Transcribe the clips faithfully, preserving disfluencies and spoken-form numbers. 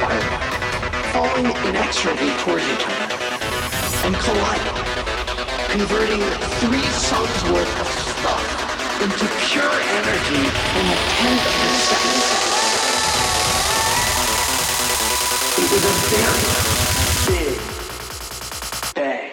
spiral, falling inexorably towards each other, and colliding, converting three suns worth of stuff into pure energy in a tenth of a second. It was a very big bang.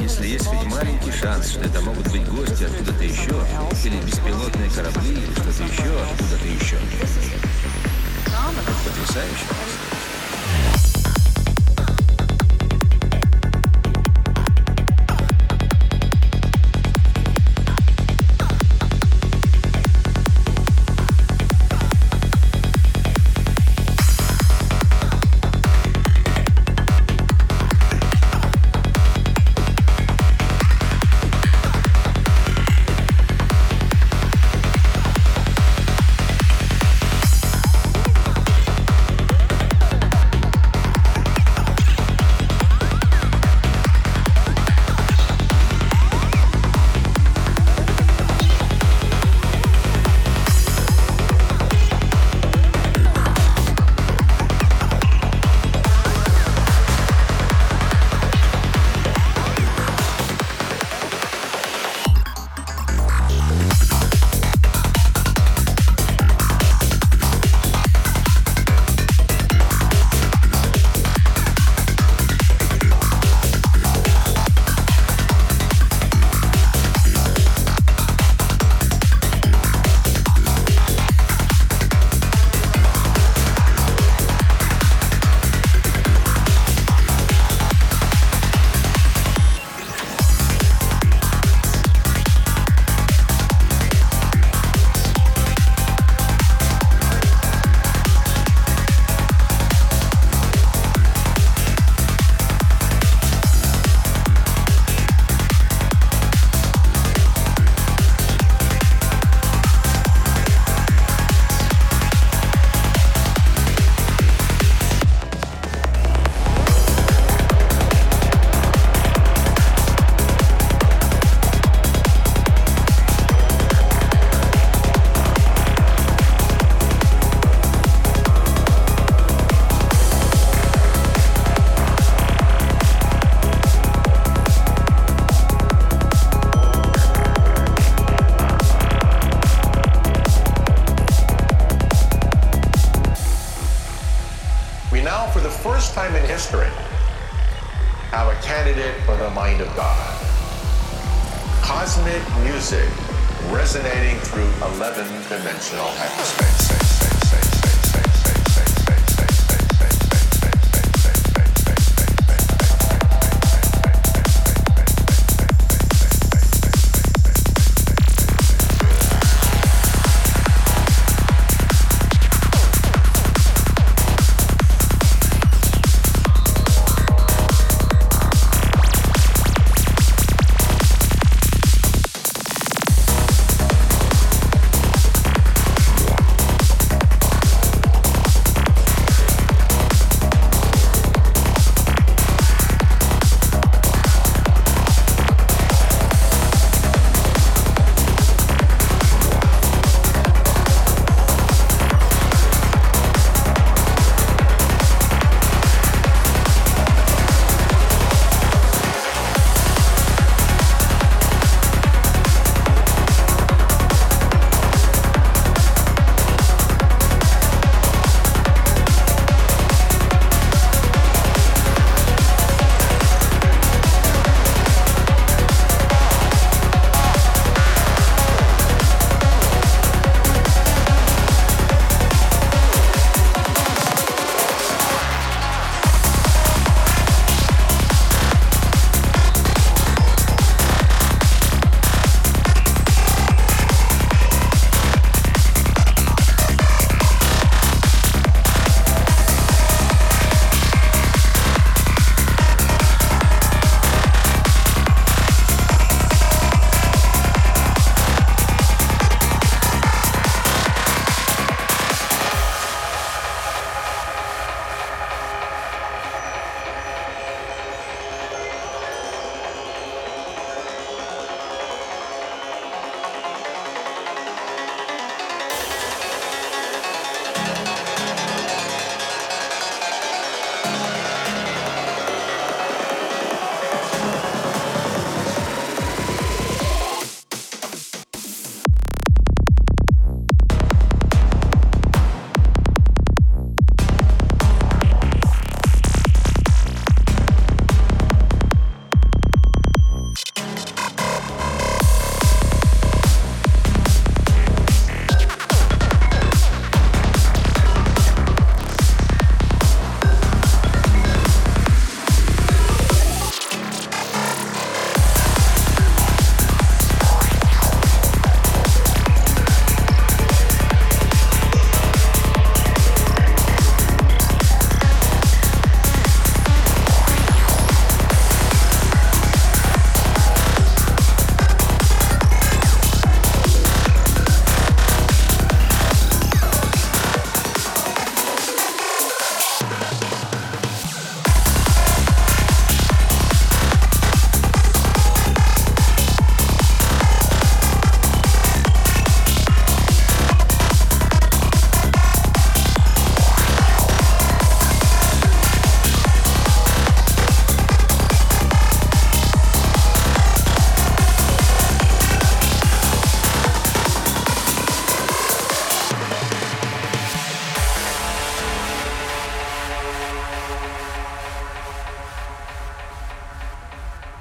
Если есть хоть маленький шанс, что это могут быть гости откуда-то еще, или беспилотные корабли, или что-то еще, откуда-то еще. Это потрясающе.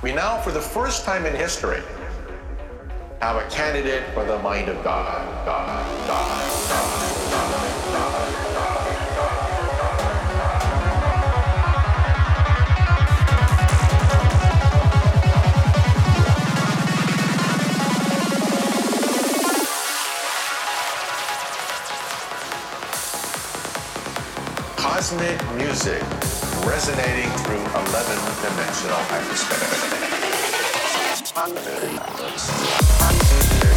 We now, for the first time in history, have a candidate for the mind of God. God, God, God, God, God, God. Cosmic music resonating through eleven dimensional hyperspace.